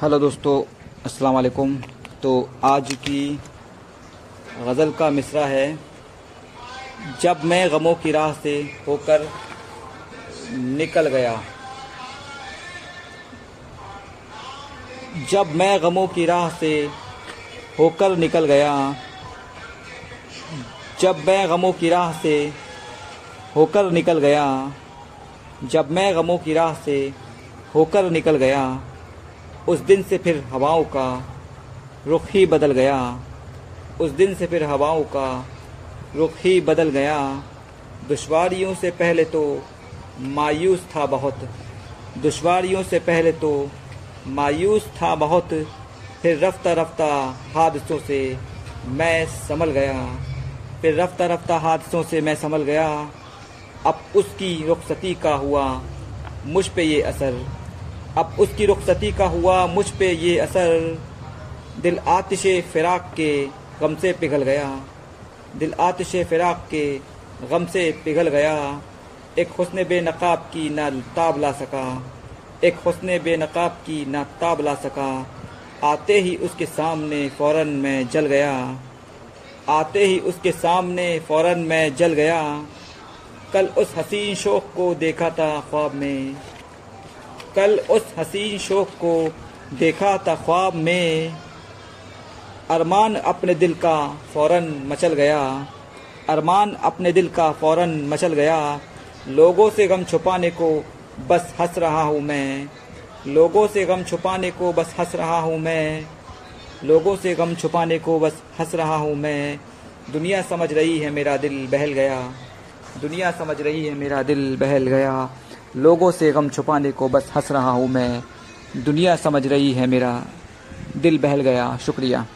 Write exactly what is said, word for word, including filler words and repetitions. Hello दोस्तों, अस्सलाम वालेकुम। तो आज की गज़ल का मिसरा है, जब मैं गमों की राह से होकर निकल गया। जब मैं गमों की राह से होकर निकल गया, जब मैं गमों की राह से होकर निकल गया, जब मैं गमों की राह से होकर निकल गया, उस दिन से फिर हवाओं का रुख ही बदल गया। उस दिन से फिर हवाओं का रुख ही बदल गया। दुश्वारियों से पहले तो मायूस था बहुत, दुश्वारियों से पहले तो मायूस था बहुत, फिर रफ्ता रफ्ता हादसों से मैं संभल गया। फिर रफ्ता रफ्ता हादसों से मैं संभल गया। अब उसकी रुखसती का हुआ मुझ पे ये असर, अब उसकी रुखसती का हुआ मुझ पे ये असर, दिल आतिशे फिराक के गम से पिघल गया। दिल आतिशे फिराक के गम से पिघल गया। एक हुस्न बेनकाब की ना ताब ला सका, एक हुस्न बेनकाब की ना ताब ला सका, आते ही उसके सामने फ़ौरन में जल गया। आते ही उसके सामने फ़ौरन में जल गया। कल उस हसीन शौक़ को देखा था ख्वाब में, कल उस हसीन शौक़ को देखा था ख्वाब में, अरमान अपने दिल का फ़ौरन मचल गया। अरमान अपने दिल का फ़ौरन मचल गया। लोगों से गम छुपाने को बस हंस रहा हूँ मैं, लोगों से गम छुपाने को बस हंस रहा हूँ मैं, लोगों से गम छुपाने को बस हंस रहा हूँ मैं। दुनिया समझ रही है मेरा दिल बहल गया, दुनिया समझ रही है मेरा दिल बहल गया। लोगों से गम छुपाने को बस हंस रहा हूँ मैं, दुनिया समझ रही है मेरा दिल बहल गया। शुक्रिया।